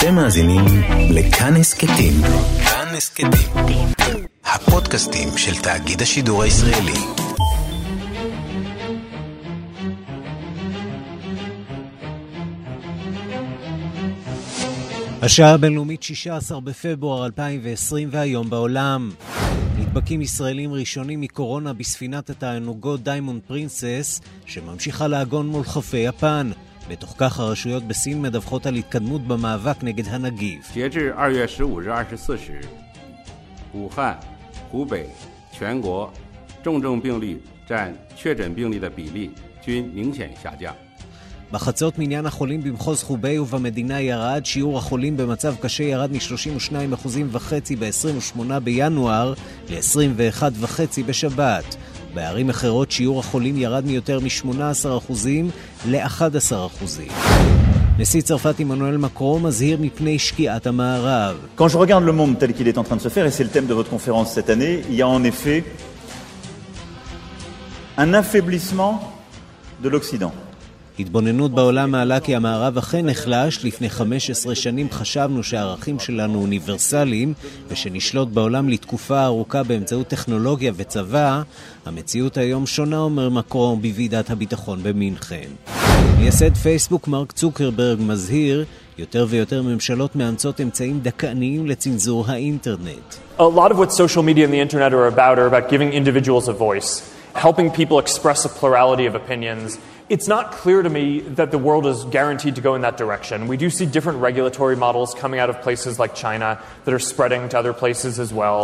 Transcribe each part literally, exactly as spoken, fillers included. אתם מאזינים לכאן הסקטים. כאן הסקטים. הפודקאסטים של תאגיד השידור הישראלי. השעה הבינלאומית שישה עשר בפברואר אלפיים ועשרים והיום בעולם. נדבקים ישראלים ראשונים מקורונה בספינת התענוגות דיימונד פרינסס שממשיכה לעגון מול חופי יפן. בתוך כך הרשויות בסין מדווחות על התקדמות במאבק נגד הנגיף. בחצות מניין החולים במחוז חובי ובמדינה ירד, שיעור החולים במצב קשה ירד מ-שלושים ושניים נקודה חמש אחוז ב-עשרים ושמונה בינואר ל-עשרים ואחת נקודה חמש אחוז בשבת. בערים אחרות שיעור החולים ירד מיותר מ-שמונה עשר אחוז ל-אחד עשר אחוז. נשיא צרפת עמנואל מקרון מזהיר מפני שקיעת המערב. Quand je regarde le monde tel qu'il est en train de se faire, et c'est le thème de votre conférence cette année, il y a en effet un affaiblissement de l'Occident. התבוננות בעולם מעלה כי המערב אכן נחלש. לפני חמש עשרה שנים חשבנו שהערכים שלנו אוניברסליים ושנשלוט בעולם לתקופה ארוכה באמצעות טכנולוגיה וצבא. המציאות היום שונה, אומר מקרון בוועידת הביטחון במינכן. מייסד פייסבוק מרק צוקרברג מזהיר, יותר ויותר ממשלות מאמצות אמצעים דכאניים לצנזור האינטרנט. A lot of what social media and the internet are about are about giving individuals a voice, helping people express a plurality of opinions. It's not clear to me that the world is guaranteed to go in that direction. We do see different regulatory models coming out of places like China that are spreading to other places as well.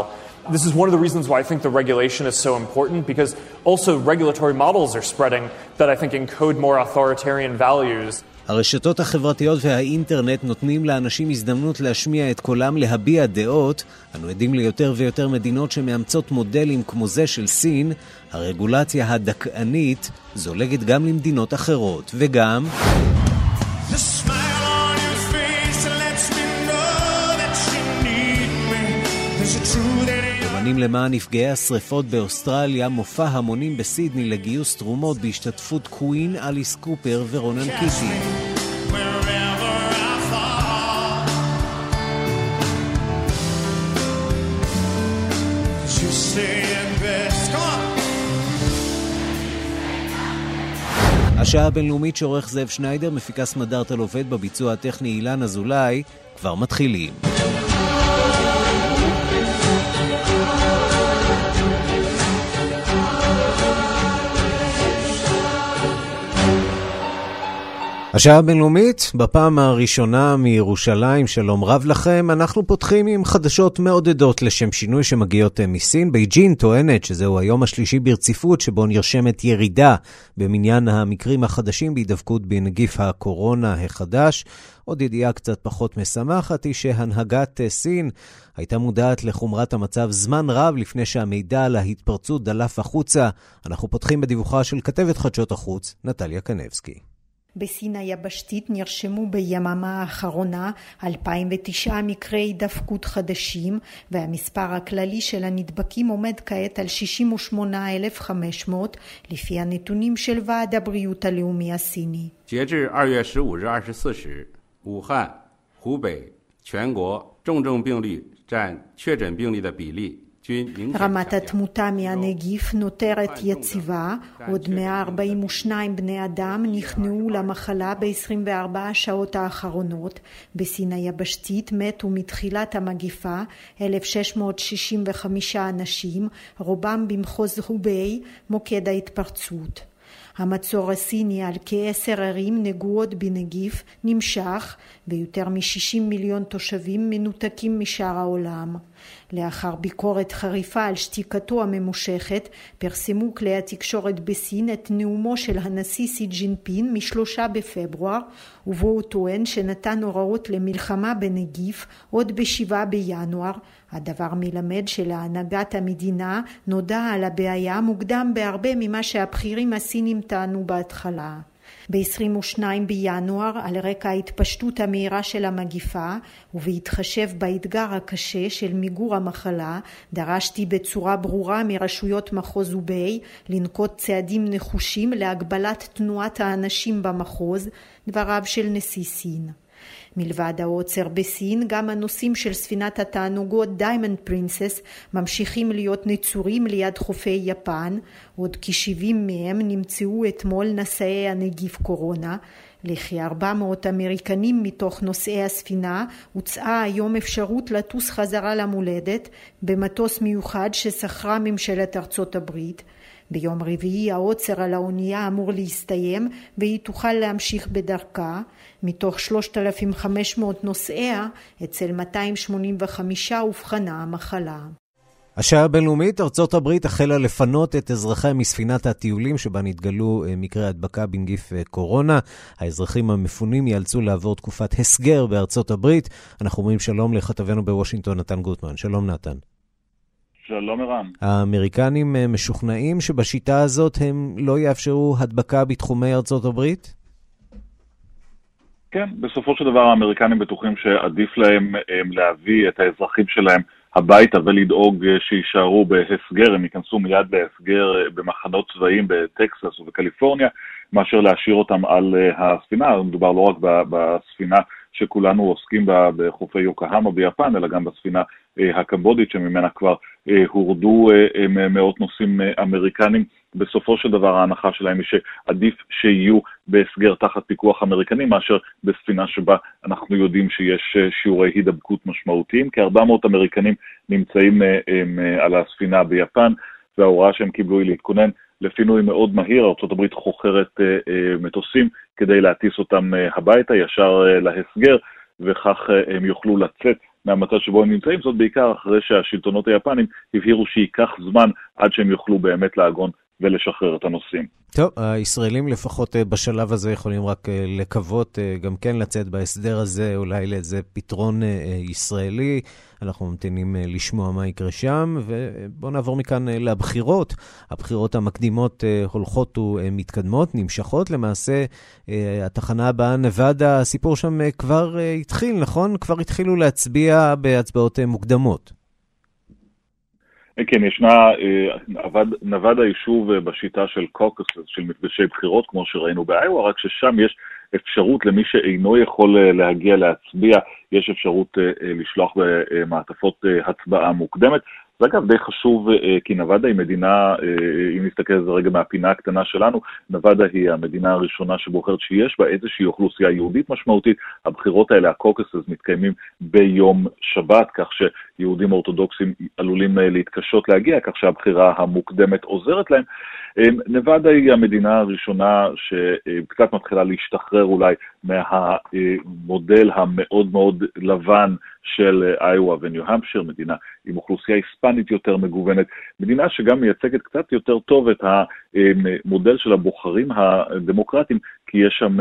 This is one of the reasons why I think the regulation is so important, because also regulatory models are spreading that I think encode more authoritarian values. הרשתות החברתיות והאינטרנט נותנים לאנשים הזדמנות להשמיע את קולם, להביע דעות. אנו עדים ליותר ויותר מדינות שמאמצות מודלים כמו זה של סין. הרגולציה הדכאנית זולגת גם למדינות אחרות, וגם... אומנים למען נפגעי השריפות באוסטרליה, מופע המונים בסידני לגיוס תרומות בהשתתפות קווין, אליס קופר ורונן קיטי. השעה הבינלאומית שעורך זאב שניידר, מפיקה סמדרת הלובד, בביצוע הטכני אילן אזולאי. כבר מתחילים. השעה הבינלאומית, בפעם הראשונה מירושלים, שלום רב לכם. אנחנו פותחים עם חדשות מעודדות לשם שינוי שמגיעות מסין. בייג'ין טוענת שזהו היום השלישי ברציפות שבו נרשמת ירידה במניין המקרים החדשים בהידבקות בנגיף הקורונה החדש. עוד ידיעה קצת פחות משמחת היא שהנהגת סין הייתה מודעת לחומרת המצב זמן רב לפני שהמידע על ההתפרצות דלף החוצה. אנחנו פותחים בדיווחה של כתבת חדשות החוץ, נטליה קנבסקי. בסין היבשתית נרשמו ביממה האחרונה אלפיים ותשע מקרי דפקות חדשים, והמספר הכללי של הנדבקים עומד כעת על שישים ושמונה אלף וחמש מאות, לפי הנתונים של ועד הבריאות הלאומי הסיני. עד שני ביוני עשרים וארבע, ווהאן, חוביי, צ'נגו, צ'ונג'ונג בינלי, צ'אן, צ'אג'ן בינלי דבילי. רמת התמותה מהנגיף נותרת יציבה, עוד מאה ארבעים ושניים בני אדם נכנעו למחלה ב-עשרים וארבע השעות האחרונות. בסין היבשתית מתו מתחילת המגיפה אלף שש מאות שישים וחמישה אנשים, רובם במחוז חוביי, מוקד ההתפרצות. המצור הסיני על כעשר ערים נגועות בנגיף נמשך, ויותר מ-שישים מיליון תושבים מנותקים משאר העולם. לאחר ביקורת חריפה על שתיקתו הממושכת, פרסמו כלי התקשורת בסין את נאומו של הנשיא סי ג'ינפין משלושה בפברואר, ובו הוא טוען שנתן הוראות למלחמה בנגיף עוד בשבעה בינואר. הדבר מלמד שלהנהגת המדינה נודע על הבעיה מוקדם בהרבה ממה שהבכירים הסינים טענו בהתחלה. ב-עשרים ושניים בינואר, על רקע ההתפשטות המהירה של המגיפה ובהתחשב באתגר הקשה של מיגור המחלה, דרשתי בצורה ברורה מרשויות מחוז ובי לנקוט צעדים נחושים להגבלת תנועת האנשים במחוז, דבריו של נשיא סין. מלבד העוצר בסין, גם הנוסעים של ספינת התענוגות דיימנד פרינסס ממשיכים להיות נצורים ליד חופי יפן, עוד כ-שבעים מהם נמצאו אתמול נשאי הנגיף קורונה. לכ-ארבע מאות אמריקנים מתוך נוסעי הספינה הוצאה היום אפשרות לטוס חזרה למולדת במטוס מיוחד ששכרה ממשלת ארצות הברית. ביום רביעי העוצר על האונייה אמור להסתיים והיא תוכל להמשיך בדרכה. מתוך שלושת אלפים וחמש מאות נוסעיה, אצל מאתיים שמונים וחמישה הובחנה המחלה. השעה הבינלאומית, ארצות הברית החלה לפנות את אזרחיה מספינת הטיולים שבה נתגלו מקרי הדבקה בנגיף קורונה. האזרחים המפונים יאלצו לעבור תקופת הסגר בארצות הברית. אנחנו אומרים שלום לכתבנו בוושינגטון, נתן גוטמן. שלום נתן. שלום ערן. האמריקנים משוכנעים שבשיטה הזאת הם לא יאפשרו הדבקה בתחומי ארצות הברית? כן, בסופו של דבר האמריקנים בטוחים שעדיף להם להביא את האזרחים שלהם הביתה ולדאוג שישארו בהסגר, הם ייכנסו מיד בהסגר במחנות צבאיים בטקסס ובקליפורניה, מאשר להשאיר אותם על הספינה. מדובר לא רק בספינה שכולנו עוסקים בה בחופי יוקהמה ביפן, אלא גם בספינה הקמבודית שממנה כבר הורדו מאות נוסעים אמריקנים. בסופו של דבר ההנחה שלהם היא שעדיף שיהיו בהסגר תחת פיקוח אמריקני, מאשר בספינה שבה אנחנו יודעים שיש שיעורי הידבקות משמעותיים. כ-ארבע מאות אמריקנים נמצאים על הספינה ביפן, וההוראה שהם קיבלו היא להתכונן לפינוי מאוד מהיר. ארצות הברית חוכרת מטוסים כדי להטיס אותם הביתה, ישר להסגר, וכך הם יוכלו לצאת מהמצב שבו הם נמצאים. זאת בעיקר אחרי שהשלטונות היפנים הבהירו שייקח זמן עד שהם יוכלו באמת להגון ולשחרר את הנושאים. טוב, הישראלים לפחות בשלב הזה יכולים רק לקוות גם כן לצאת בהסדר הזה, אולי לאיזה פתרון ישראלי. אנחנו ממתינים לשמוע מה יקרה שם, ובואו נעבור מכאן לבחירות. הבחירות המקדימות הולכות ומתקדמות, נמשכות. למעשה, התחנה הבאה, נבדה, הסיפור שם כבר התחיל, נכון? כבר התחילו להצביע בהצבעות מוקדמות. כן, ישנה נבדה יישוב בשיטה של קוקסס, של מפגשי בחירות, כמו שראינו באיווה, רק ששם יש אפשרות למי שאינו יכול להגיע להצביע, יש אפשרות לשלוח במעטפות הצבעה מוקדמת. זה אגב די חשוב, כי נבדה היא מדינה, אם נסתכל על זה רגע מהפינה הקטנה שלנו, נבדה היא המדינה הראשונה שבוחרת שיש בה איזושהי אוכלוסייה יהודית משמעותית. הבחירות האלה, הקוקסס, מתקיימים ביום שבת, כך שיהודים אורתודוקסים עלולים להתקשות להגיע, כך שהבחירה המוקדמת עוזרת להם. נבדה היא המדינה הראשונה שקצת מתחילה להשתחרר אולי מהמודל המאוד מאוד לבן של איווה וניו-המפשיר, מדינה עם אוכלוסייה היספנית יותר מגוונת, מדינה שגם מייצגת קצת יותר טוב את המודל של הבוחרים הדמוקרטיים, כי יש שם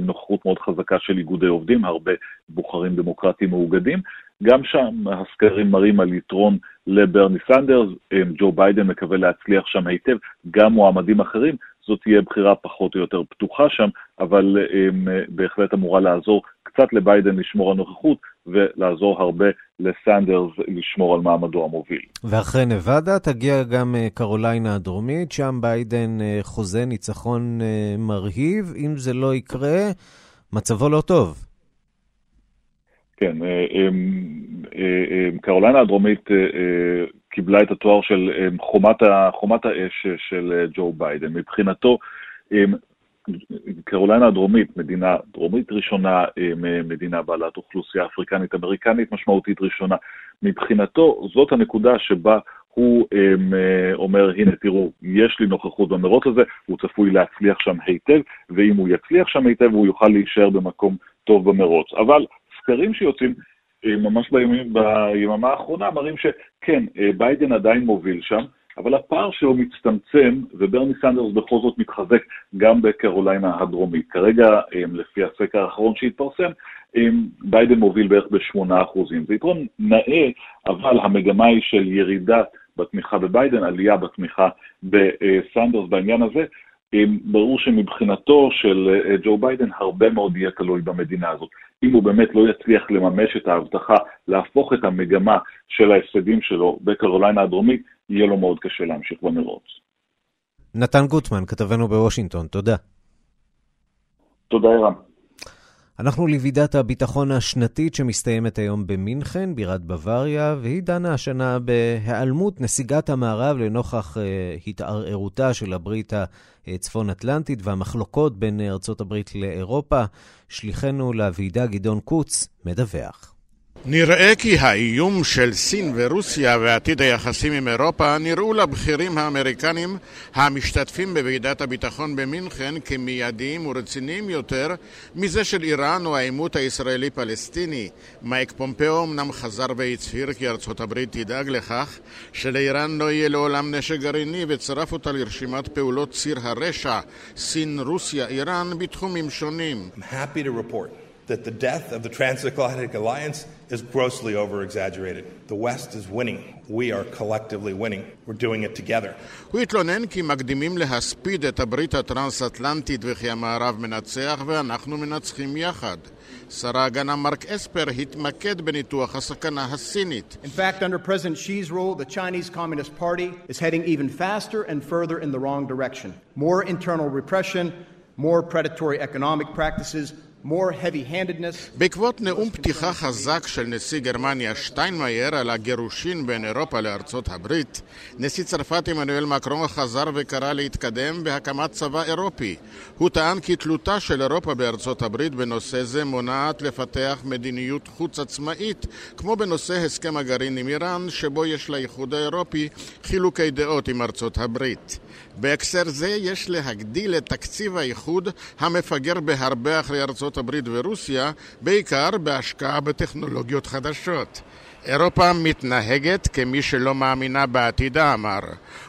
נוכחות מאוד חזקה של איגודי עובדים, הרבה בוחרים דמוקרטיים מאוגדים. גם שם הסקרים מראים על יתרון לברני סנדרס, ג'ו ביידן מקווה להצליח שם היטב, גם מועמדים אחרים. זאת תהיה בחירה פחות או יותר פתוחה שם, אבל בהחלט אמורה לעזור קצת לביידן לשמור על נוכחות, ולעזור הרבה לסנדרס לשמור על מעמדו המוביל. ואחרי נבדה תגיע גם קרוליינה הדרומית, שם ביידן חוזה ניצחון מרהיב, אם זה לא יקרה, מצבו לא טוב. כן, קרוליינה הדרומית קיבלה את התואר של חומת האש של ג'ו ביידן. מבחינתו, קרוליינה הדרומית, מדינה דרומית ראשונה, מדינה בעלת אוכלוסייה אפריקנית, אמריקנית משמעותית ראשונה. מבחינתו, זאת הנקודה שבה הוא אומר, הנה תראו, יש לי נוכחות במרוץ הזה, הוא צפוי להצליח שם היטב, ואם הוא יצליח שם היטב, הוא יוכל להישאר במקום טוב במרוץ. אבל סקרים שיוצאים ממש בימים, ביממה האחרונה, מראים שכן, ביידן עדיין מוביל שם, אבל הפער שלו מצטמצם, וברני סנדרס בכל זאת מתחזק גם בקרוליינה הדרומית. כרגע, לפי הסקר האחרון שהתפרסם, ביידן מוביל בערך ב-שמונה אחוזים. זה יתרון נאה, אבל המגמה היא של ירידה בתמיכה בביידן, עלייה בתמיכה בסנדרס בעניין הזה. ברור שמבחינתו של ג'ו ביידן הרבה מאוד יהיה תלוי במדינה הזאת. אם הוא באמת לא יצליח לממש את ההבטחה, להפוך את המגמה של ההפסדים שלו בקרוליינה הדרומית, יהיה לו מאוד קשה להמשיך במרוץ. נתן גוטמן, כתבנו בוושינגטון, תודה. תודה, אירם. אנחנו לוועידת הביטחון השנתית שמסתיימת היום במינכן, בירת בווריה, והיא דנה השנה בהיעלמות נסיגת המערב לנוכח uh, התערערותה של הברית הצפון-אטלנטית והמחלוקות בין ארצות הברית לאירופה. שליחנו לוועידה גדעון קוץ מדווח. נראה כי האיום של סין ורוסיה ועתיד היחסים עם אירופה נראו לבחירים האמריקנים המשתתפים בוועידת הביטחון במינכן כמיידיים ורציניים יותר מזה של איראן או העימות הישראלי-פלסטיני. מייק פומפאו אמנם חזר והצהיר כי ארצות הברית תדאג לכך שלאיראן לא יהיה לעולם נשק גרעיני, וצרף אותה לרשימת פעולות ציר הרשע סין, רוסיה, איראן בתחומים שונים. I'm happy to report that the death of the transatlantic alliance is grossly over-exaggerated. The West is winning. We are collectively winning. We're doing it together. הוא התלונן כי מקדימים להספיד את הברית הטרנס-אטלנטית וכי המערב מנצח ואנחנו מנצחים יחד. שר ההגנה מרק אספר התמקד בניתוח הסכנה הסינית. In fact, under President Xi's rule, the Chinese Communist Party is heading even faster and further in the wrong direction. More internal repression, more predatory economic practices, more heavy-handedness. בעקבות נאום פתיחה חזק של נשיא גרמניה שטיינמאייר על הגירושין בין אירופה לארצות הברית, נשיא צרפת עמנואל מקרון חזר וקרא להתקדם בהקמת צבא אירופי. הוא טען כי תלותה של אירופה בארצות הברית בנושא זה מונעת לפתח מדיניות חוץ עצמאית, כמו בנושא הסכם הגרעין עם איראן, שבו יש לאיחוד האירופי חילוקי דעות עם ארצות הברית. בהקשר זה יש להגדיל את תקציב האיחוד המפגר בהרבה אחרי ארצות הברית ורוסיה, בעיקר בהשקעה בטכנולוגיות חדשות. אירופה מתנהגת כמי שלא מאמינה בעתידה, אמר.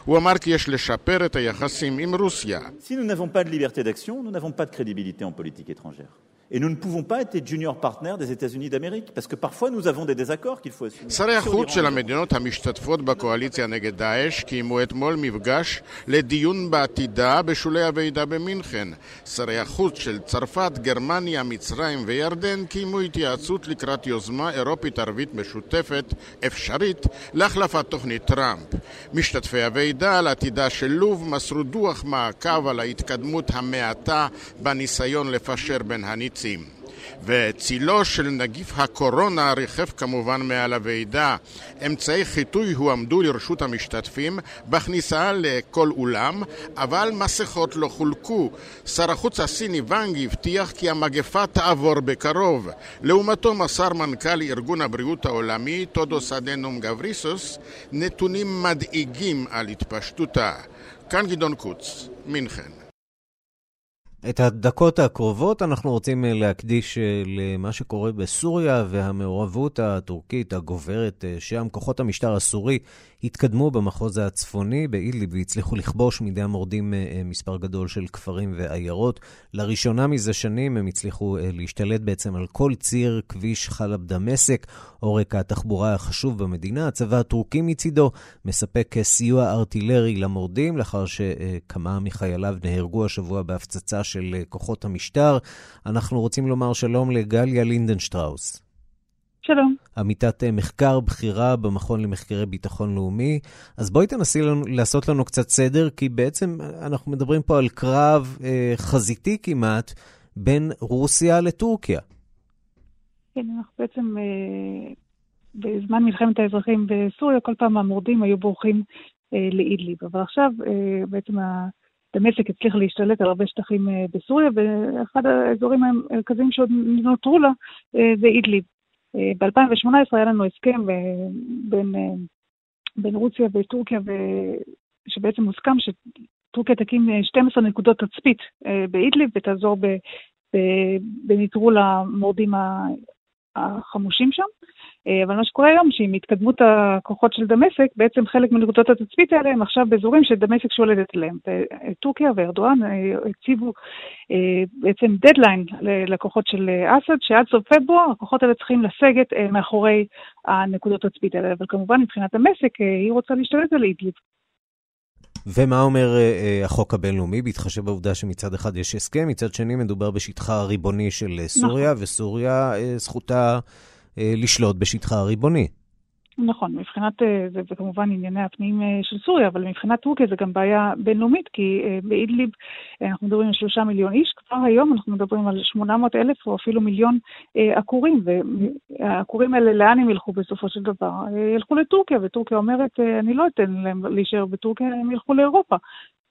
הוא אמר כי יש לשפר את היחסים עם רוסיה. Si nous n'avons pas de liberté d'action, nous n'avons pas de crédibilité en politique étrangère. Et nous ne pouvons pas être junior partner des États-Unis d'Amérique, parce que parfois nous avons des désaccords qu'il faut assumer. שרי החוץ של המדינות המשתתפות בקואליציה נגד דאעש קיימו אתמול מפגש לדיון בעתידה בשולי הוועידה במינכן. שרי החוץ של צרפת, גרמניה, מצרים וירדן קיימו התייעצות לקראת יוזמה אירופית ערבית משותפת אפשרית להחלפת תוכנית טראמפ. משתתפי הוועידה על עתידה של לוב מסרו דוח מעקב על ההתקדמות המעטה בניסיון לפשר בין הניצים. וצילו של נגיף הקורונה ריחף כמובן מעל הוועידה. אמצעי חיטוי הועמדו לרשות המשתתפים בכניסה לכל אולם, אבל מסכות לא חולקו. שר החוץ הסיני ואנג הבטיח כי המגפה תעבור בקרוב. לעומתו מסר מנכ"ל ארגון הבריאות העולמי טודוס אדנום גבריסוס נתונים מדאיגים על התפשטותה. כאן גדעון קוץ, מינכן. את הדקות הקרובות אנחנו רוצים להקדיש למה שקורה בסוריה והמעורבות הטורקית הגוברת שם. כוחות המשטר הסורי התקדמו במחוז הצפוני באידליב והצליחו לכבוש מידי המורדים מספר גדול של כפרים ועיירות. לראשונה מזה שנים הם הצליחו להשתלט בעצם על כל ציר כביש חלב דמשק, עורק התחבורה החשוב במדינה. הצבא הטורקי מצידו מספק סיוע ארטילרי למורדים, לאחר שכמה מחייליו נהרגו השבוע בהפצצה של כוחות המשטר. אנחנו רוצים לומר שלום לגליה לינדנשטראוס. שלום. עמיתת מחקר בחירה במכון למחקרי ביטחון לאומי. אז בואי תנסי לנו, לעשות לנו קצת סדר, כי בעצם אנחנו מדברים פה על קרב אה, חזיתי כמעט בין רוסיה לטורקיה. כן, אנחנו בעצם אה, בזמן מלחמת האזרחים בסוריה, כל פעם המורדים היו בורחים אה, לאידליב. אבל עכשיו אה, בעצם ה... דמשק הצליח להשתלט על הרבה שטחים אה, בסוריה, ואחד האזורים המרכזיים שעוד נותרו לה אה, זה אידליב. אה, ב-אלפיים ושמונה עשרה היה לנו הסכם אה, בין, אה, בין רוסיה וטורקיה, ו... שבעצם הוסכם שטורקיה תקים שתים עשרה נקודות תצפית אה, באידליב, ותעזור ב... ב... בנטרול המורדים ה... החמושים שם. אבל מה שקורה היום, שעם התקדמות הכוחות של דמשק, בעצם חלק מנקודות התצפית האלה הם עכשיו באזורים שדמשק שולטת עליהם. טורקיה וארדואן הציבו בעצם דדליין לכוחות של אסד, שעד סוף פברואר הכוחות האלה צריכים לסגת מאחורי הנקודות התצפית האלה. אבל כמובן מבחינת דמשק היא רוצה להשתלט על אידליב. ומה אומר החוק הבינלאומי, בהתחשב בעובדה שמצד אחד יש הסכם, מצד שני מדובר בשטחה הריבוני של סוריה, וסוריה זכותה לשלוט בשטחה הריבוני. נכון, מבחינת, זה, זה כמובן ענייני הפנים של סוריה, אבל מבחינת טורקיה זה גם בעיה בינלאומית, כי באידליב אנחנו מדברים על שלושה מיליון איש, כבר היום אנחנו מדברים על שמונה מאות אלף או אפילו מיליון עקורים, והעקורים האלה לאן הם ילכו בסופו של דבר? ילכו לטורקיה, וטורקיה אומרת, אני לא אתן להם להישאר בטורקיה, הם ילכו לאירופה.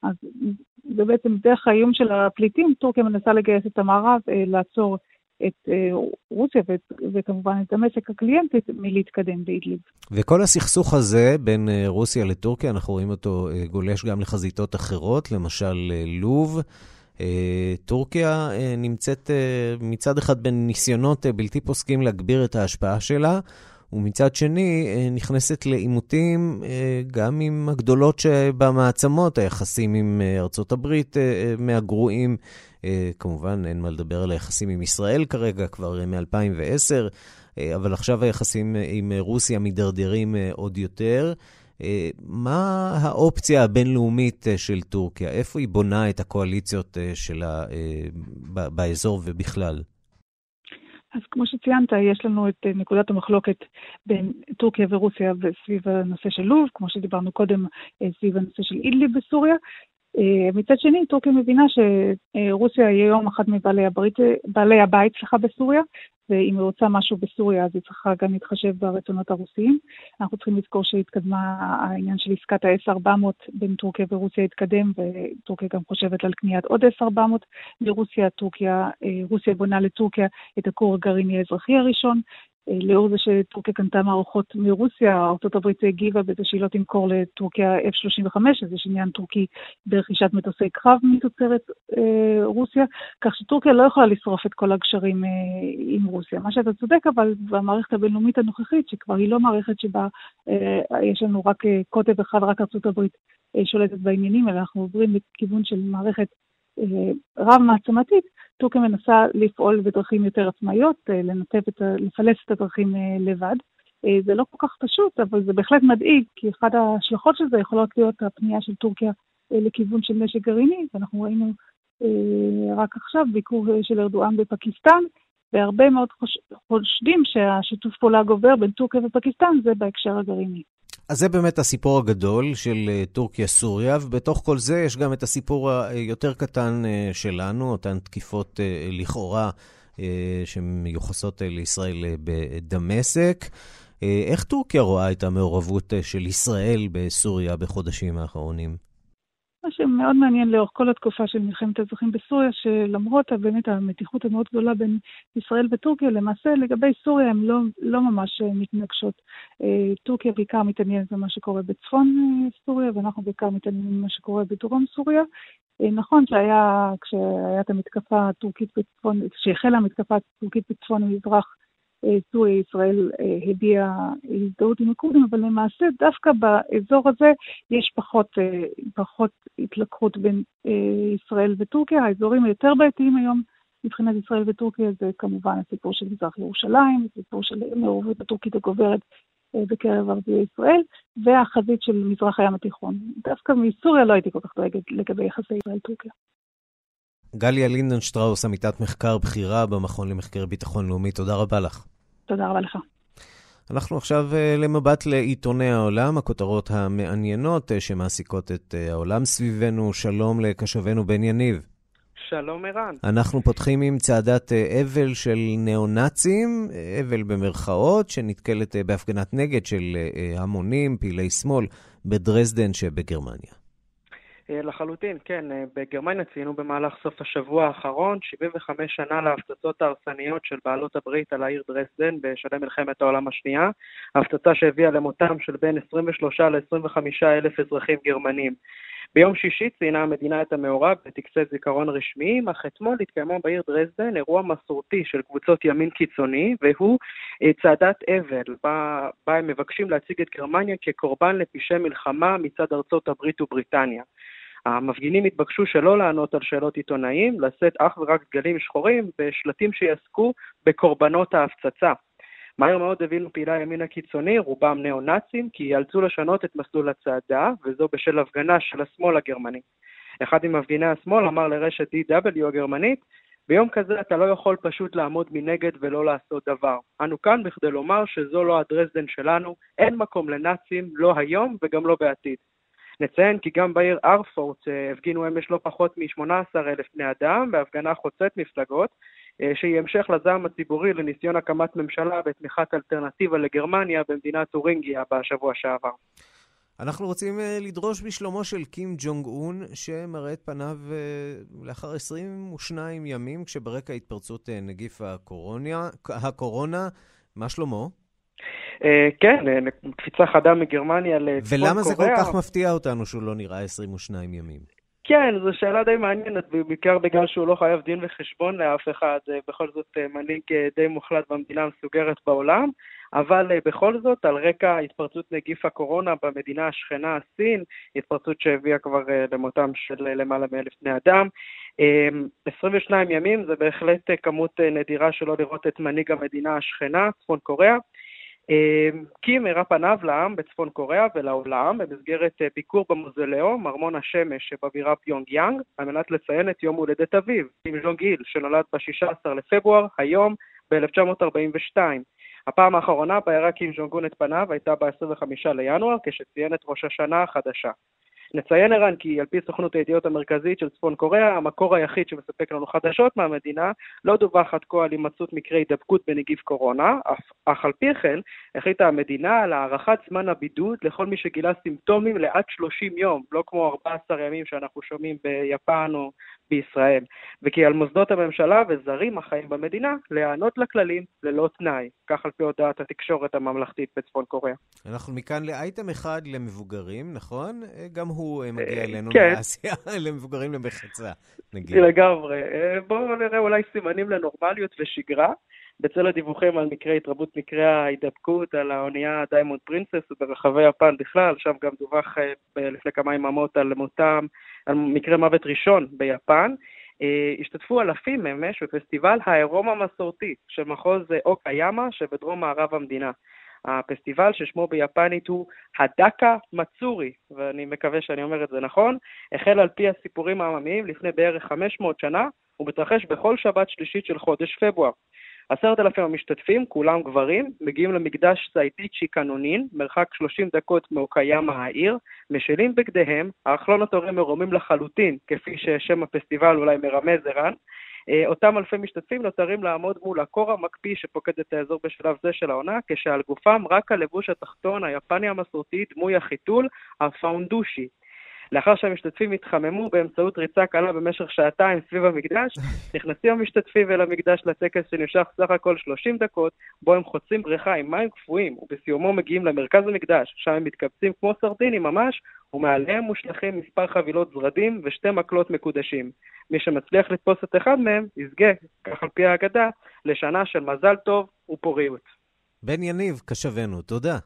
אז זה בעצם דרך האיום של הפליטים, טורקיה מנסה לגייס את המערב, לעצור את רוסיה וכמובן את המשק הקליינטית מלהתקדם באידליב. וכל הסכסוך הזה בין רוסיה לטורקיה, אנחנו רואים אותו גולש גם לחזיתות אחרות, למשל לוב. טורקיה נמצאת מצד אחד בין ניסיונות בלתי פוסקים להגביר את ההשפעה שלה, ומצד שני נכנסת לעימותים גם עם הגדולות שבמעצמות, היחסים עם ארצות הברית מהגרועים, כמובן אין מה לדבר על היחסים עם ישראל כרגע, כבר מ-אלפיים ועשר, אבל עכשיו היחסים עם רוסיה מדרדרים עוד יותר. מה האופציה הבינלאומית של טורקיה? איפה היא בונה את הקואליציות שלה באזור ובכלל? אז כמו שציינת, יש לנו את נקודת המחלוקת בין טורקיה ורוסיה סביב הנושא של לוב, כמו שדיברנו קודם, סביב הנושא של אידליב בסוריה. מצד שני, טורקיה מבינה שרוסיה היא היום אחת מבעלי הברית, בעלי הבית שלך בסוריה, ואם היא רוצה משהו בסוריה, אז היא צריכה גם להתחשב ברצונות הרוסיים. אנחנו צריכים לזכור שהתקדמה העניין של עסקת ה-אס ארבע מאות בין טורקיה ורוסיה התקדם, וטורקיה גם חושבת על קניית עוד אס ארבע מאות מרוסיה. טורקיה, רוסיה בונה לטורקיה את הכור הגרעיני האזרחי הראשון, לאור זה שטורקיה קנתה מערכות מרוסיה, ארצות הברית הגיבה בזה שהיא לא תמכור לטורקיה אף שלושים וחמש, זה עניין טורקי ברכישת מטוסי קרב מתוצרת אה, רוסיה, כך שטורקיה לא יכולה לשרוף את כל הגשרים אה, עם רוסיה. מה שאתה צודק, אבל במערכת הבינלאומית הנוכחית, שכבר היא לא מערכת שבה אה, יש לנו רק אה, קוטב אחד, רק ארצות הברית אה, שולטת בעניינים, אלא אנחנו עוברים לכיוון של מערכת רב מעצמתית, טורקיה מנסה לפעול בדרכים יותר עצמאיות, לנתב את, לפלס את הדרכים לבד. זה לא כל כך פשוט, אבל זה בהחלט מדאיג, כי אחד ההשלכות של זה יכולות להיות הפנייה של טורקיה לכיוון של נשק גרעיני, ואנחנו ראינו רק עכשיו ביקור של ארדואן בפקיסטן, והרבה מאוד חושדים שהשיתוף פעולה גובר בין טורקיה ופקיסטן, זה בהקשר הגרעיני. אז זה באמת הסיפור הגדול של טורקיה-סוריה, ובתוך כל זה יש גם את הסיפור היותר קטן שלנו, אותן תקיפות לכאורה שמיוחסות לישראל בדמשק. איך טורקיה רואה את המעורבות של ישראל בסוריה בחודשים האחרונים? מה שמאוד מעניין לאורך כל התקופה של מלחמת האזרחים בסוריה, שלמרות באמת המתיחות המאוד גדולה בין ישראל וטורקיה, למעשה לגבי סוריה הם לא, לא ממש מתנגשות. טורקיה בעיקר מתעניינת במה שקורה בצפון סוריה, ואנחנו בעיקר מתעניינים במה שקורה בדרום סוריה. נכון שהיה, כשהיה את המתקפה הטורקית בצפון, כשהחלה המתקפה הטורקית בצפון המזרח, סוריה, ישראל הביעה הזדהות עם הקורדים, אבל למעשה דווקא באזור הזה יש פחות, פחות התלקחות בין ישראל וטורקיה. האזורים היותר בעייתיים היום מבחינת ישראל וטורקיה זה כמובן הסיפור של מזרח ירושלים, הסיפור של מעורבות הטורקית הגוברת בקרב ערביי ישראל, והחזית של מזרח הים התיכון. דווקא מסוריה לא הייתי כל כך דואגת לגבי יחסי ישראל-טורקיה. גליה לינדנשטראוס, עמיתת מחקר בכירה במכון למחקר ביטחון לאומי, תודה רבה לך. תודה רבה לך. אנחנו עכשיו למבט לעיתוני העולם, הכותרות המעניינות שמעסיקות את העולם סביבנו. שלום לקשבנו בן יניב. שלום ערן. אנחנו פותחים עם צעדת אבל של נאונאצים, אבל במרכאות, שנתקלת בהפגנת נגד של המונים, פעילי שמאל, בדרזדן שבגרמניה. לחלוטין, כן. בגרמניה ציינו במהלך סוף השבוע האחרון שבעים וחמש שנה להפצצות ההרסניות של בעלות הברית על העיר דרזדן בשלהי מלחמת העולם השנייה. ההפצצה שהביאה למותם של בין עשרים ושלושה עד עשרים וחמישה אלף אזרחים גרמנים. ביום שישי ציינה המדינה את המעורב בטקסי זיכרון רשמיים, אך אתמול התקיימה בעיר דרזדן אירוע מסורתי של קבוצות ימין קיצוני, והוא צעדת אבל, בה, בה הם מבקשים להציג את גרמניה כקורבן לפשעי מלחמה מצד ארצות הברית ובריטניה. המפגינים התבקשו שלא לענות על שאלות עיתונאים, לשאת אך ורק דגלים שחורים בשלטים שיעסקו בקורבנות ההפצצה. מהר מאוד הבינו פעילי ימין הקיצוני, רובם נאו-נאצים, כי יאלצו לשנות את מסלול הצעדה, וזו בשל הפגנה של השמאל הגרמני. אחד ממפגיני השמאל אמר לרשת די דאבליו הגרמנית, ביום כזה אתה לא יכול פשוט לעמוד מנגד ולא לעשות דבר. אנו כאן בכדי לומר שזו לא הדרזדן שלנו, אין מקום לנאצים, לא היום וגם לא בעתיד. נציין כי גם בעיר ארפורט הפגינו אמש לא פחות מ-שמונה עשר אלף בני אדם, והפגנה חוצת מפלגות, שהיא המשך לזעם הציבורי לניסיון הקמת ממשלה ותמיכת אלטרנטיבה לגרמניה במדינת תורינגיה בשבוע שעבר. אנחנו רוצים לדרוש בשלומו של קים ג'ונג און, שמראה את פניו לאחר עשרים ושניים ימים, כשברקע התפרצות נגיף הקורונה, הקורונה. מה שלמה? כן, קפיצה חדה מגרמניה לצפון קוריאה. ולמה זה כל כך מפתיע אותנו שהוא לא נראה עשרים ושניים ימים? כן, זו שאלה די מעניינת, בעיקר בגלל שהוא לא חייב דין וחשבון לאף אחד, בכל זאת מנהיג די מוחלט במדינה מסוגרת בעולם, אבל בכל זאת על רקע התפרצות נגיף הקורונה במדינה השכנה סין, התפרצות שהביאה כבר למותם של למעלה מאלף בני אדם, עשרים ושניים ימים זה בהחלט כמות נדירה שלא לראות את מנהיג המדינה השכנה, צפון קוריאה, קים הראה פניו לעם בצפון קוריאה ולעולם במסגרת ביקור במוזיאון ארמון השמש שבבירה פיונגיאנג על מנת לציין את יום הולדת אביו, קים ג'ונג איל, שנולד ב-שישה עשר לפברואר, היום ב-אלף תשע מאות ארבעים ושתיים. הפעם האחרונה בה הראה קים ג'ונג און את פניו הייתה ב-עשרים וחמישה לינואר, כשציין את ראש השנה החדשה. נציין ערן כי על פי סוכנות הידיעות המרכזית של צפון קוריאה, המקור היחיד שמספק לנו חדשות מהמדינה, לא דווח עד כה על הימצאות מקרי דבקות בנגיף קורונה, אך על פי כן החליטה המדינה על הארכת זמן הבידוד לכל מי שגילה סימפטומים לעד שלושים יום, לא כמו ארבעה עשר ימים שאנחנו שומעים ביפן או בישראל, וכי על מוסדות הממשלה וזרים החיים במדינה להיענות לכללים ללא תנאי, כך על פי הודעת התקשורת הממלכתית בצפון קוריאה. אנחנו מכאן לאייטם אחד למבוגרים, נכון? גם הוא מגיע אלינו לעשייה למבוגרים למחצה, נגיד. לגמרי. בואו נראה אולי סימנים לנורמליות ושגרה, בצל הדיווחים על מקרי התרבות מקרי ההידבקות, על האונייה דיימונד פרינסס וברחבי יפן בכלל, שם גם דווח לפני כמה יממות על מותם, על מקרה מוות ראשון ביפן, השתתפו אלפים ממש בפסטיבל האירום המסורתי של מחוז אוקיימה שבדרום מערב המדינה. הפסטיבל ששמו ביפנית הוא הדקה מצורי, ואני מקווה שאני אומר את זה נכון, החל על פי הסיפורים העממיים לפני בערך חמש מאות שנה, ומתרחש בכל שבת שלישית של חודש פברואר. עשרת אלפים המשתתפים, כולם גברים, מגיעים למקדש סייטיצ'י קנונין, מרחק שלושים דקות מאוקיימה העיר, משלים בגדיהם, האחלון התורים מרומים לחלוטין, כפי ששם הפסטיבל אולי מרמז ערן, אותם אלפי משתתפים נותרים לעמוד מול הקור המקפיא שפוקד את האזור בשלב זה של העונה, כשעל גופם רק הלבוש התחתון היפני המסורתי דמוי החיתול, הפאונדושי. לאחר שהמשתתפים התחממו באמצעות ריצה קלה במשך שעתיים סביב המקדש, נכנסים המשתתפים אל המקדש לטקס שנמשך סך הכל שלושים דקות, בו הם חוצים בריכה עם מים קפואים, ובסיומו מגיעים למרכז המקדש, שם הם מתקבצים כמו סרדינים ממש, ומעליהם מושלחים מספר חבילות זרדים ושתי מקלות מקודשים. מי שמצליח לתפוס את אחד מהם, יזכה, כך על פי ההגדה, לשנה של מזל טוב ופוריות. בן יניב, כשבנו, תודה.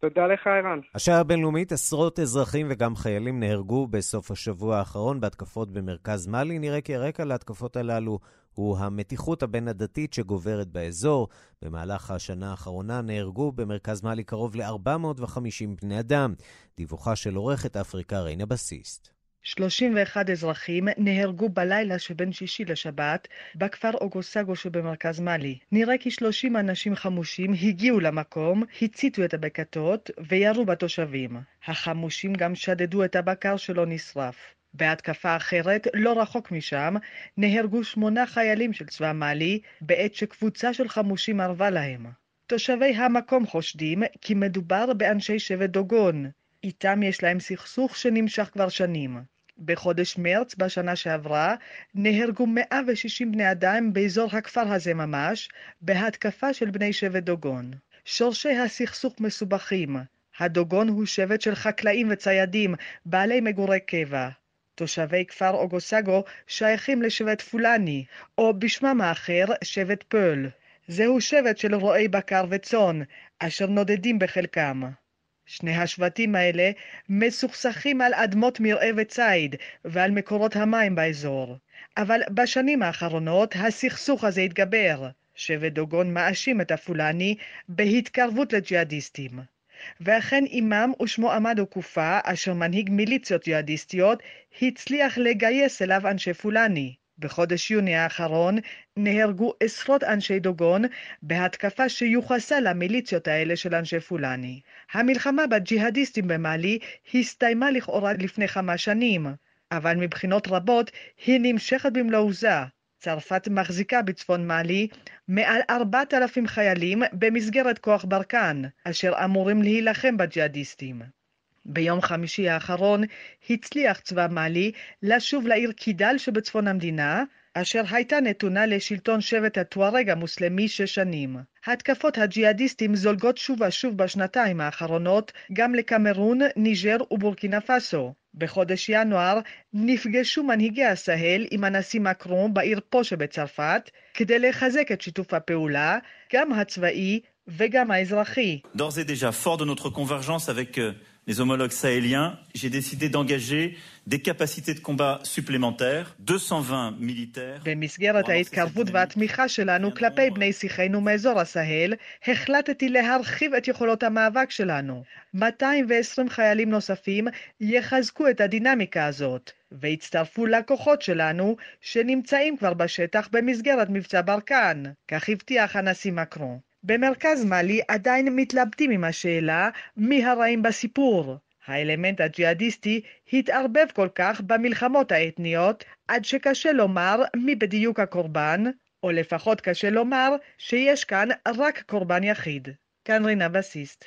תודה לך, אירן. השעה הבינלאומית, עשרות אזרחים וגם חיילים נהרגו בסוף השבוע האחרון בהתקפות במרכז מלי. נראה כי הרקע להתקפות הללו הוא המתיחות הבין הדתית שגוברת באזור. במהלך השנה האחרונה נהרגו במרכז מלי קרוב ל-ארבע מאות וחמישים בני אדם. דיווחה של עורכת אפריקה ריינה בסיסט. שלושים ואחד אזרחים נהרגו בלילה שבין שישי לשבת בכפר אוגוסגו שבמרכז מלי. נראה כי שלושים אנשים חמושים הגיעו למקום, הציתו את הבקתות וירו בתושבים. החמושים גם שדדו את הבקר שלא נשרף. בהתקפה אחרת, לא רחוק משם, נהרגו שמונה חיילים של צבא מלי בעת שקבוצה של חמושים ערבה להם. תושבי המקום חושדים כי מדובר באנשי שבט דוגון. איתם יש להם סכסוך שנמשך כבר שנים. בחודש מרץ בשנה שעברה נהרגו מאה ושישים בני אדם באזור הכפר הזה ממש, בהתקפה של בני שבט דוגון. שורשי הסכסוך מסובכים. הדוגון הוא שבט של חקלאים וציידים, בעלי מגורי קבע. תושבי כפר אוגוסגו שייכים לשבט פולני, או בשמם האחר שבט פול. זהו שבט של רועי בקר וצון, אשר נודדים בחלקם. שני השבטים האלה מסוכסכים על אדמות מרעה וציד ועל מקורות המים באזור. אבל בשנים האחרונות הסכסוך הזה התגבר. שבט דוגון מאשים את הפולני בהתקרבות לג'יהאדיסטים. ואכן אימם ושמו עמדו קופה, אשר מנהיג מיליציות ג'יהאדיסטיות, הצליח לגייס אליו אנשי פולני. בחודש יוני האחרון נהרגו עשרות אנשי דוגון בהתקפה שיוחסה למיליציות האלה של אנשי פולני. המלחמה בג'יהאדיסטים במאלי הסתיימה לכאורה לפני חמש שנים, אבל מבחינות רבות היא נמשכת במלאוזה. צרפת מחזיקה בצפון מאלי מעל ארבעת אלפים חיילים במסגרת כוח ברקן, אשר אמורים להילחם בג'יהאדיסטים. ביום חמישי האחרון הצליח צבא מאלי לשוב לעיר קידל שבצפון המדינה, אשר הייתה נתונה לשלטון שבט הטוארג המוסלמי שש שנים. התקפות הג'יהאדיסטים זולגות שוב ושוב בשנתיים האחרונות גם לקמרון, ניג'ר ובורקינה פאסו. בחודש ינואר נפגשו מנהיגי הסהל עם הנשיא מקרון בעיר פושה בצרפת כדי לחזק את שיתוף הפעולה, גם הצבאי וגם האזרחי. D'ores et déjà fort de notre convergence avec les homologues sahéliens, j'ai décidé d'engager des capacités de combat supplémentaires, מאתיים ועשרים militaires. במסגרת ההתקרבות והתמיכה שלנו כלפי בני שיחנו מאזור הסהל, החלטתי להרחיב את יכולות המאבק שלנו. מאתיים ועשרים חיילים נוספים יחזקו את הדינמיקה הזאת, והצטרפו לכוחות שלנו שנמצאים כבר בשטח במסגרת מבצע ברקן, כך הבטיח הנשיא מקרון. במרכז מאלי עדיין מתלבטים עם השאלה מי הרעים בסיפור. האלמנט הג'יהאדיסטי התערבב כל כך במלחמות האתניות עד שקשה לומר מי בדיוק הקורבן, או לפחות קשה לומר שיש כאן רק קורבן יחיד. כאן רינה בסיסט.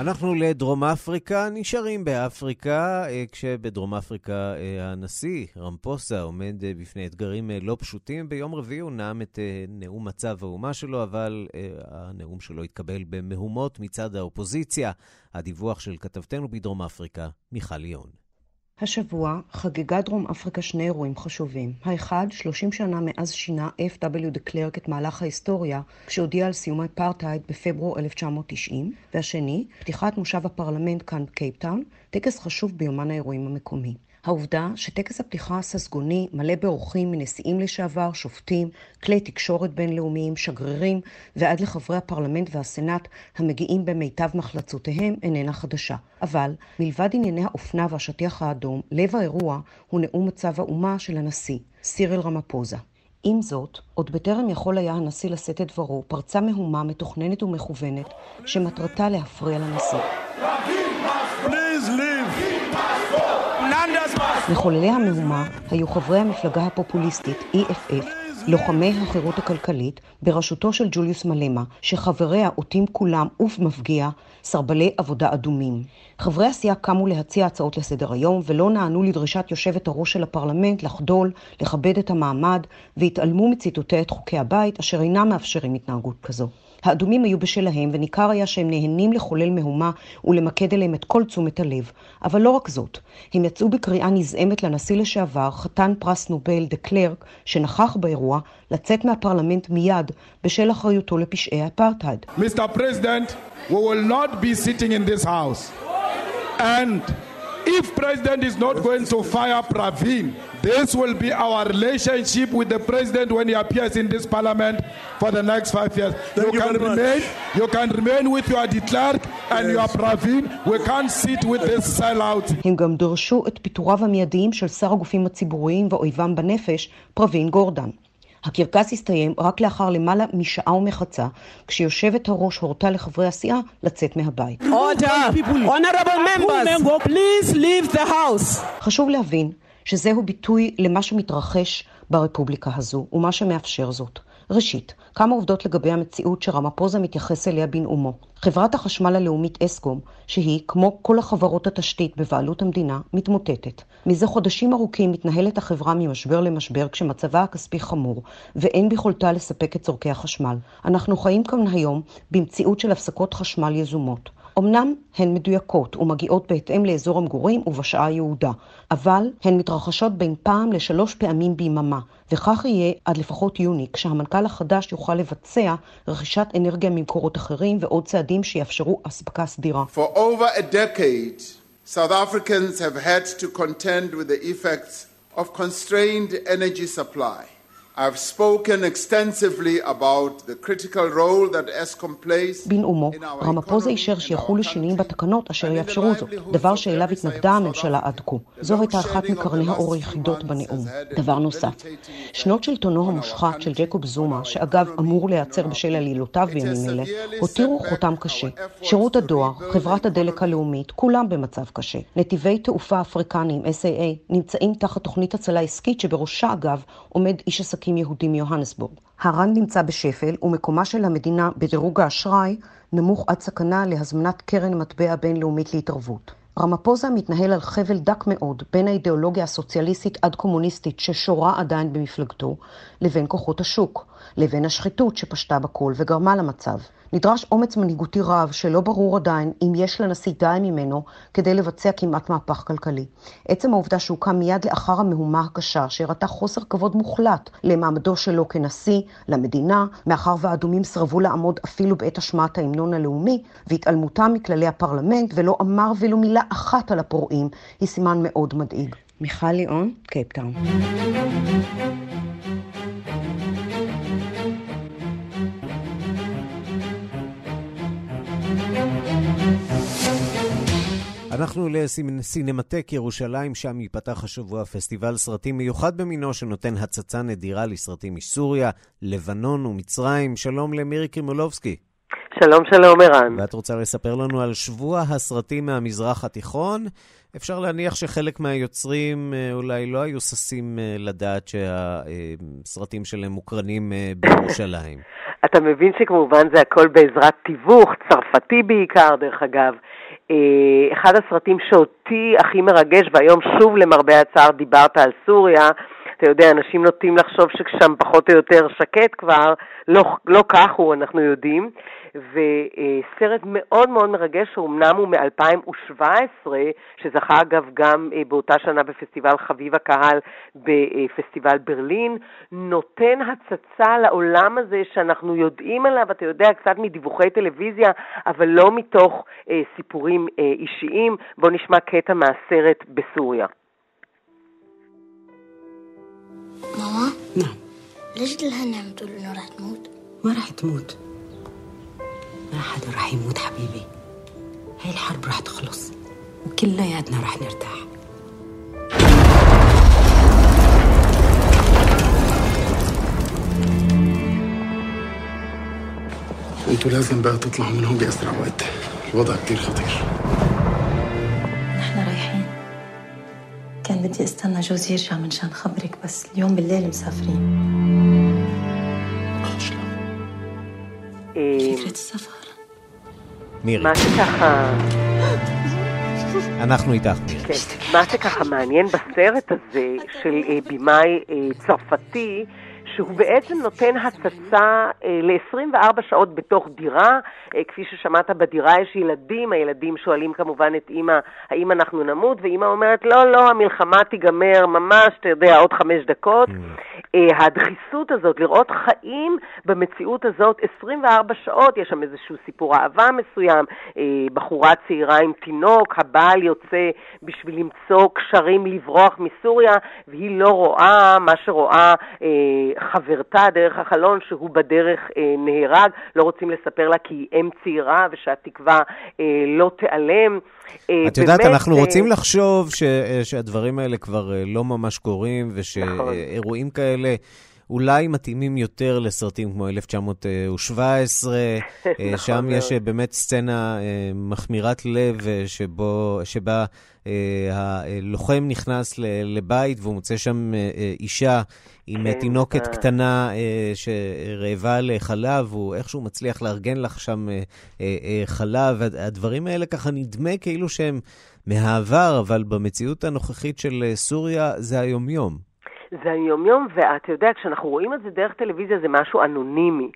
אנחנו לדרום אפריקה, נשארים באפריקה, כשבדרום אפריקה הנשיא רמפוסה עומד בפני אתגרים לא פשוטים. ביום רביעי הוא נאם את נאום מצב האומה שלו, אבל הנאום שלו התקבל במהומות מצד האופוזיציה. הדיווח של כתבתנו בדרום אפריקה, מיכל ליון. השבוע חגגה דרום אפריקה שני אירועים חשובים. האחד, שלושים שנה מאז שינה אף דבליו דה קלרק את מהלך ההיסטוריה כשהודיע על סיום האפרטהייד בפברואר אלף תשע מאות תשעים, והשני, פתיחת מושב הפרלמנט כאן בקייפטאון, טקס חשוב ביומן האירועים המקומי. העובדה שטקס הפתיחה הססגוני מלא באורחים מנשיאים לשעבר, שופטים, כלי תקשורת בינלאומיים, שגרירים ועד לחברי הפרלמנט והסנאט המגיעים במיטב מחלצותיהם איננה חדשה. אבל מלבד ענייני האופנה והשטיח האדום, לב האירוע הוא נאום מצב האומה של הנשיא, סיריל רמפוזה. עם זאת, עוד בטרם יכול היה הנשיא לשאת את דברו, פרצה מהומה מתוכננת ומכוונת שמטרתה להפריע לנשיא. מחוללי המהומה היו חברי המפלגה הפופוליסטית אי אף אף, לוחמי החירות הכלכלית, בראשותו של ג'וליוס מלמה, שחבריה אותים כולם ובמפגיע סרבלי עבודה אדומים. חברי הסיעה קמו להציע הצעות לסדר היום ולא נענו לדרישת יושבת הראש של הפרלמנט לחדול, לכבד את המעמד, והתעלמו מציטוטי את חוקי הבית אשר אינם מאפשרים התנהגות כזו. האדומים היו בשלהם וניכר היה שהם נהנים לחולל מהומה ולמקד אליהם את כל תשומת הלב. אבל לא רק זאת, הם יצאו בקריאה נזעמת לנשיא לשעבר, חתן פרס נובל דה קלרק, שנכח באירוע, לצאת מהפרלמנט מיד בשל אחריותו לפשעי האפרטהייד. מיסטר President, we will not be sitting in this house. And if President is not going to fire Praveen, this will be our relationship with the President when he appears in this Parliament for the next five years. You can remain, you can remain with your de Klerk and your Praveen. We can't sit with this sellout. הם גם דרשו את פיטוריו המיידיים של שר הגופים הציבוריים ואויבם בנפש, פרבין גורדן. הקרקס הסתיים רק לאחר למעלה משעה ומחצה, כשיושבת הראש הורתה לחברי הסיעה לצאת מהבית. חשוב להבין שזהו ביטוי למה שמתרחש ברפובליקה הזו ומה שמאפשר זאת. ראשית, כמה עובדות לגבי המציאות שרמפוזה מתייחס אליה בנאומו. חברת החשמל הלאומית אסקום, שהיא, כמו כל החברות התשתית בבעלות המדינה, מתמוטטת. מזה חודשים ארוכים מתנהלת החברה ממשבר למשבר כשמצבה הכספי חמור, ואין ביכולתה לספק את צורכי החשמל. אנחנו חיים כאן היום במציאות של הפסקות חשמל יזומות. אמנם הן מדויקות ומגיעות בהתאם לאזור המגורים ובשעה היעודה, אבל הן מתרחשות בין פעם לשלוש פעמים ביממה, וכך יהיה עד לפחות יוני, כשהמנכ"ל החדש יוכל לבצע רכישת אנרגיה ממקורות אחרים ועוד צעדים שיאפשרו הספקה סדירה. For over a decade, South Africans have had to contend with the effects of constrained energy supply. בנאומו, רמפוזה אישר שיחולו שינויים בתקנות אשר יאפשרו זאת, דבר שאליו התנגדה הממשלה עד כה. זו הייתה אחת מקרני האור היחידות בנאום. דבר נוסף, שנות שלטונו המושחת של ג'קוב זומה, שאגב אמור להיעצר בשל עלילותיו בימים אלה, הותירו חותם קשה. שירות הדואר, חברת הדלק הלאומית, כולם במצב קשה. נתיבי תעופה אפריקניים, S A A, נמצאים תחת תוכנית הצלה עסקית שבראשה אגב עומד איש עסקים יהודים יוהנסבורג. הרן נמצא בשפל ומקומה של המדינה בדירוג האשראי נמוך עד סכנה להזמנת קרן מטבע בינלאומית להתערבות. רמפוזה מתנהל על חבל דק מאוד בין האידיאולוגיה הסוציאליסטית עד קומוניסטית ששורה עדיין במפלגתו לבין כוחות השוק, לבין השחיתות שפשטה בכל וגרמה למצב. נדרש אומץ מנהיגותי רב שלא ברור עדיין אם יש לנשיא די ממנו כדי לבצע כמעט מהפך כלכלי. עצם העובדה שהוקם מיד לאחר המהומה הקשה שהראתה חוסר כבוד מוחלט למעמדו שלו כנשיא, למדינה, מאחר והאדומים סרבו לעמוד אפילו בעת השמעת ההמנון הלאומי והתעלמותם מכללי הפרלמנט ולא אמר ולו מילה אחת על הפורעים, היא סימן מאוד מדאיג. מיכל ליאון, קייפטאון. אנחנו לסינמטק ירושלים, שם ייפתח השבוע פסטיבל סרטים מיוחד במינו שנותן הצצה נדירה לסרטים מסוריה, לבנון ומצרים. שלום למירי קרימולובסקי. שלום, שלום ערן. ואת רוצה לספר לנו על שבוע הסרטים מהמזרח התיכון? אפשר להניח שחלק מהיוצרים אולי לא היו ססים לדעת שהסרטים שלהם מוקרנים בירושלים. אתה מבין שכמובן זה הכל בעזרת תיווך, צרפתי בעיקר דרך אגב. אחד הסרטים שאותי הכי מרגש, והיום שוב למרבה הצער דיברת על סוריה, אתה יודע, אנשים נוטים לחשוב ששם פחות או יותר שקט כבר, לא, לא כך הוא, אנחנו יודעים, וסרט מאוד מאוד מרגש, שאומנם הוא מ-אלפיים שבע עשרה, שזכה אגב גם באותה שנה בפסטיבל חביב הקהל, בפסטיבל ברלין, נותן הצצה לעולם הזה שאנחנו יודעים עליו, אתה יודע, קצת מדיווחי טלוויזיה, אבל לא מתוך סיפורים אישיים. בוא נשמע קטע מהסרט בסוריה. ماما؟ نعم. ليش لهنا عم تقول انه رح تموت؟ ما رح تموت. ما حدا رح يموت حبيبي. هاي الحرب رح تخلص وكلياتنا رح نرتاح. انتوا لازم بقى تطلعوا من هون بأسرع وقت. الوضع كتير خطير. نحن رايحين. كان بدي استنى جوزي يرجع من شان خبرك بس اليوم بالليل مسافرين فكرة السفر מירי. מה שככה אנחנו איתך מירי. מה שככה מעניין בסרט הזה של בימאי צרפתי שהוא בעצם נותן הצצה ל-עשרים וארבע שעות בתוך דירה, כפי ששמעת בדירה יש ילדים, הילדים שואלים כמובן את אמא, האם אנחנו נמות, ואמא אומרת, לא, לא, המלחמה תיגמר ממש, אתה יודע, עוד חמש דקות. הדחיסות הזאת, לראות חיים במציאות הזאת, עשרים וארבע שעות, יש שם איזשהו סיפור אהבה מסוים, בחורה צעירה עם תינוק, הבעל יוצא בשביל למצוא קשרים לברוח מסוריה, והיא לא רואה מה שרואה חברתה דרך החלון שהוא בדרך אה, נהרג, לא רוצים לספר לה כי היא אם צעירה ושהתקווה אה, לא תיעלם. אה, את יודעת, באמת, אנחנו אה... רוצים לחשוב ש, אה, שהדברים האלה כבר אה, לא ממש קורים ושאירועים נכון. כאלה אולי מתאימים יותר לסרטים כמו אלף תשע מאות שבע עשרה, נכון, שם מאוד. יש באמת סצנה מחמירת לב שבו, שבה הלוחם נכנס לבית והוא מוצא שם אישה עם כן, תינוקת אה. קטנה שרעבה לחלב, הוא איכשהו מצליח לארגן לך שם חלב. הדברים האלה ככה נדמה כאילו שהם מהעבר, אבל במציאות הנוכחית של סוריה זה היומיום. זה יום-יום, ואתה יודע, כשאנחנו רואים את זה דרך טלוויזיה, זה משהו אנונימי.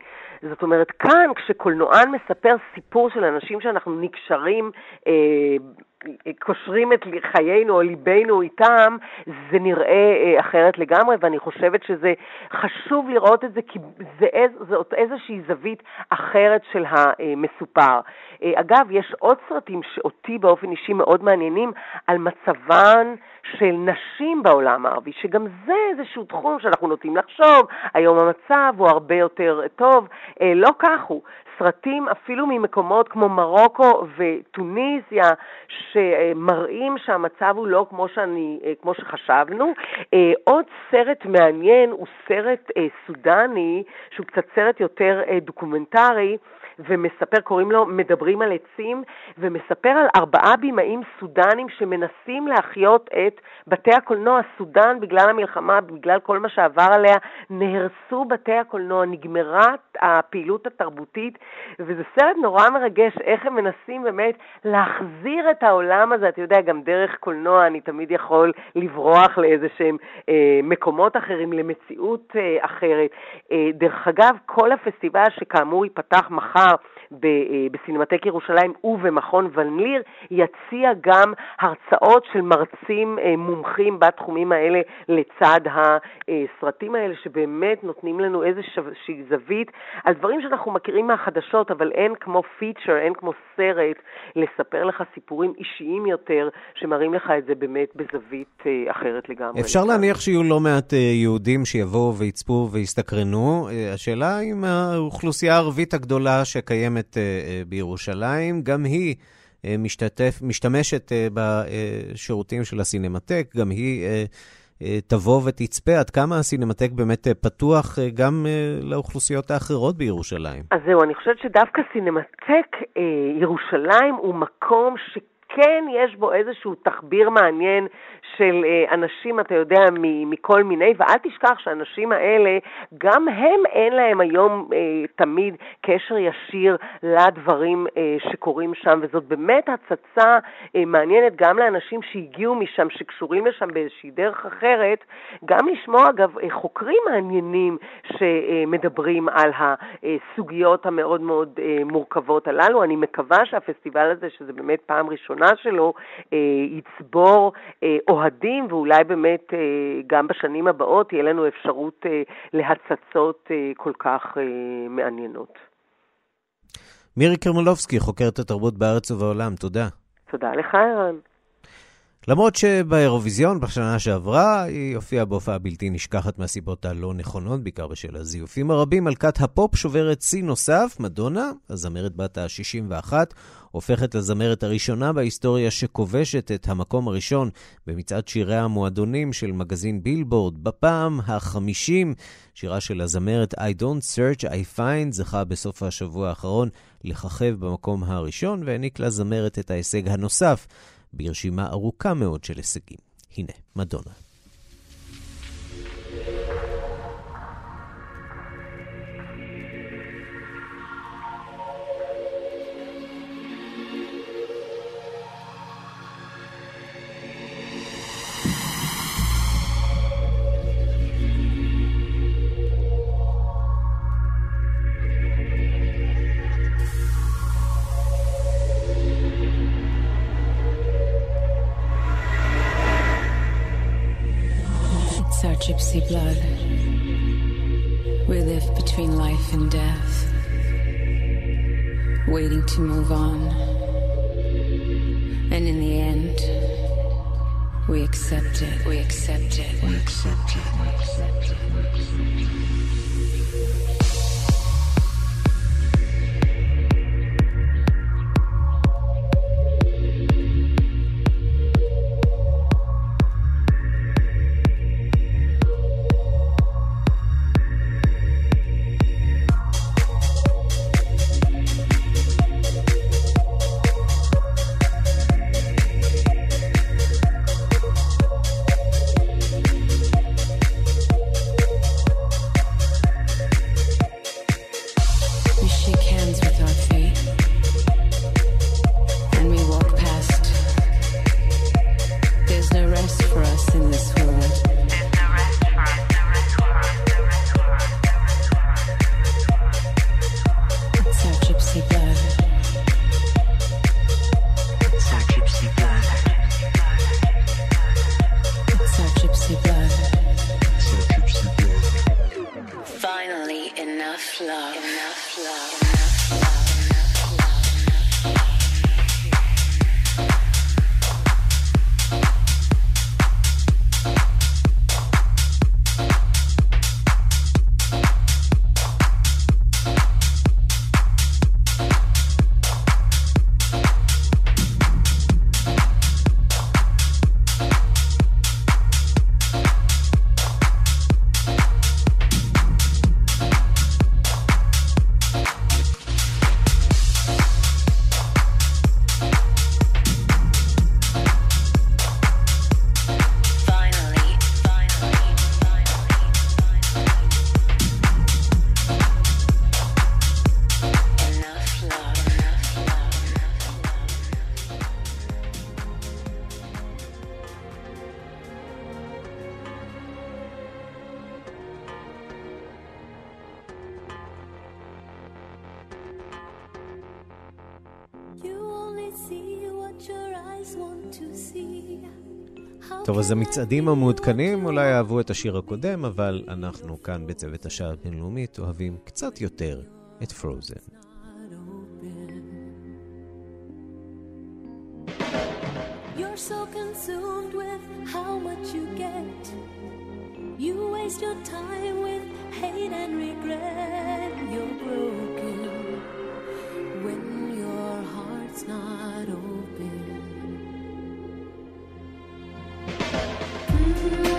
זאת אומרת, כאן, כשקולנוען מספר סיפור של אנשים שאנחנו נקשרים אה, קושרים את חיינו או ליבנו איתם, זה נראה אחרת לגמרי, ואני חושבת שזה חשוב לראות את זה, כי זה איזושהי זווית אחרת של המסופר. אגב, יש עוד סרטים שאותי באופן אישי מאוד מעניינים, על מצבן של נשים בעולם הערבי, שגם זה איזשהו תחום שאנחנו נוטים לחשוב, היום המצב הוא הרבה יותר טוב, לא כך הוא. סרטים אפילו ממקומות כמו מרוקו וטוניזיה שמראים שהמצב הוא לא כמו שאני כמו שחשבנו. עוד סרט מעניין הוא סרט סודני שהוא קצת סרט יותר דוקומנטרי ומספר, קוראים לו מדברים על עצים, ומספר על ארבעה בימאים סודנים שמנסים להחיות את בתי הקולנוע. סודן בגלל המלחמה, בגלל כל מה שעבר עליה, נהרסו בתי הקולנוע, נגמרה הפעילות התרבותית, וזה סרט נורא מרגש איך הם מנסים באמת להחזיר את העולם הזה. אתה יודע, גם דרך קולנוע אני תמיד יכול לברוח לאיזה שהם אה, מקומות אחרים, למציאות אה, אחרת. אה, דרך אגב, כל הפסטיבל שכאמור ייפתח מחר בסינמטק ירושלים ובמכון ולניר, יציע גם הרצאות של מרצים מומחים בתחומים האלה לצד הסרטים האלה, שבאמת נותנים לנו איזושהי זווית על דברים שאנחנו מכירים מהחדשות, אבל אין כמו פיצ'ר, אין כמו סרט לספר לך סיפורים אישיים יותר שמראים לך את זה באמת בזווית אחרת לגמרי. אפשר להניח שיהיו לא מעט יהודים שיבואו ויצפו ויסתקרנו. השאלה אם האוכלוסייה הערבית הגדולה שקיימת בירושלים, גם היא משתתף, משתמשת בשירותים של הסינמטק, גם היא תבוא ותצפה. עד כמה הסינמטק באמת פתוח גם לאוכלוסיות האחרות בירושלים? אז זהו, אני חושבת שדווקא סינמטק ירושלים הוא מקום ש... כן, יש בו איזשהו תחביר מעניין של אנשים, אתה יודע, מכל מיני, ואל תשכח שהאנשים האלה, גם הם אין להם היום תמיד קשר ישיר לדברים שקורים שם, וזאת באמת הצצה מעניינת גם לאנשים שהגיעו משם, שקשורים לשם באיזושהי דרך אחרת, גם לשמוע, אגב, חוקרים מעניינים שמדברים על הסוגיות המאוד מאוד מורכבות הללו. אני מקווה שהפסטיבל הזה, שזה באמת פעם ראשונה, שלו יצבור אוהדים, ואולי באמת גם בשנים הבאות יהיה לנו אפשרות להצצות כל כך מעניינות. מירי קרמלובסקי, חוקרת התרבות בארץ ובעולם, תודה. תודה לך, אירן. למרות שבאירוויזיון בשנה שעברה היא הופיעה בהופעה בלתי נשכחת מהסיבות הלא נכונות, בעיקר בשל הזיופים הרבים, מלכת הפופ שוברת שיא נוסף, מדונה, הזמרת בת ה-שישים ואחת, הופכת לזמרת הראשונה בהיסטוריה שכובשת את המקום הראשון במצעד שירי המועדונים של מגזין בילבורד בפעם החמישים. שירה של הזמרת I Don't Search, I Find זכה בסוף השבוע האחרון לככב במקום הראשון, והעניק לזמרת את ההישג הנוסף ברשימה ארוכה מאוד של הישגים. הנה, מדונה. Gypsy blood, we live between life and death, waiting to move on, and in the end, we accept it, we accept it, we accept it, we accept it, we accept it. טוב, אז המצעדים המעודכנים אולי אהבו את השיר הקודם, אבל אנחנו כאן בצוות השעה הבינלאומית אוהבים קצת יותר את פרוזן. You're so consumed with how much you get. You waste your time with hate and regret. You're broken when your heart's not open. Mm-hmm.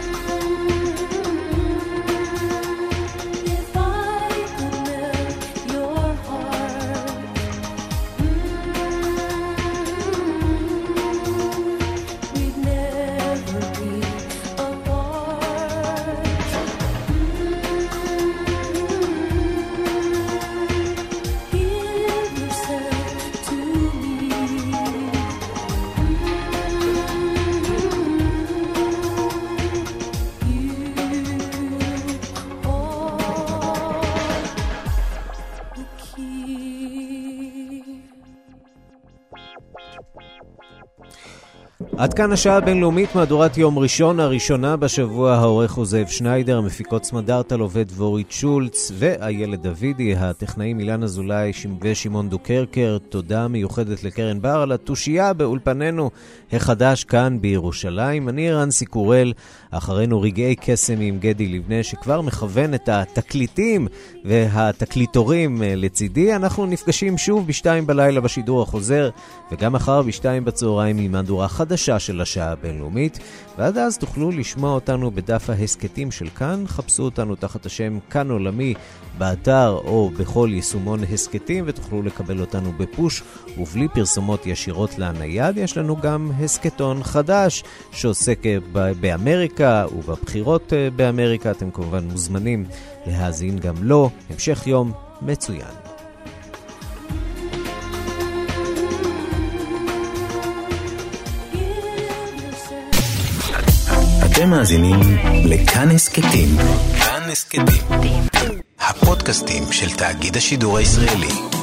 עד כאן השעה הבינלאומית, מהדורת יום ראשון, הראשונה בשבוע. העורך הוא זאב שניידר, המפיקות סמדארטל עובד דבורית שולץ והילד דוידי, הטכנאים אילן אזולאי ושמעון דוקרקר. תודה מיוחדת לקרן בר על התושייה באולפננו החדש כאן בירושלים. אני רן סיקורל, אחרינו רגעי קסם עם גדי לבנה שכבר מכוון את התקליטים והתקליטורים לצידי. אנחנו נפגשים שוב בשתיים בלילה בשידור החוזר, וגם אחר בשתיים בצהריים עם מהדורה חדשה של השעה הבינלאומית, ועד אז תוכלו לשמוע אותנו בדף ההסקטים של כאן. חפשו אותנו תחת השם כאן עולמי באתר או בכל יישומון הסקטים, ותוכלו לקבל אותנו בפוש ובלי פרסומות ישירות לנייד. יש לנו גם הסקטון חדש שעוסק באמריקה ובבחירות באמריקה, אתם כמובן מוזמנים להאזין גם לו. המשך יום מצוין. אתם מאזינים לכאן הסקטים, כאן הסקטים, הפודקאסטים של תאגיד השידור הישראלי.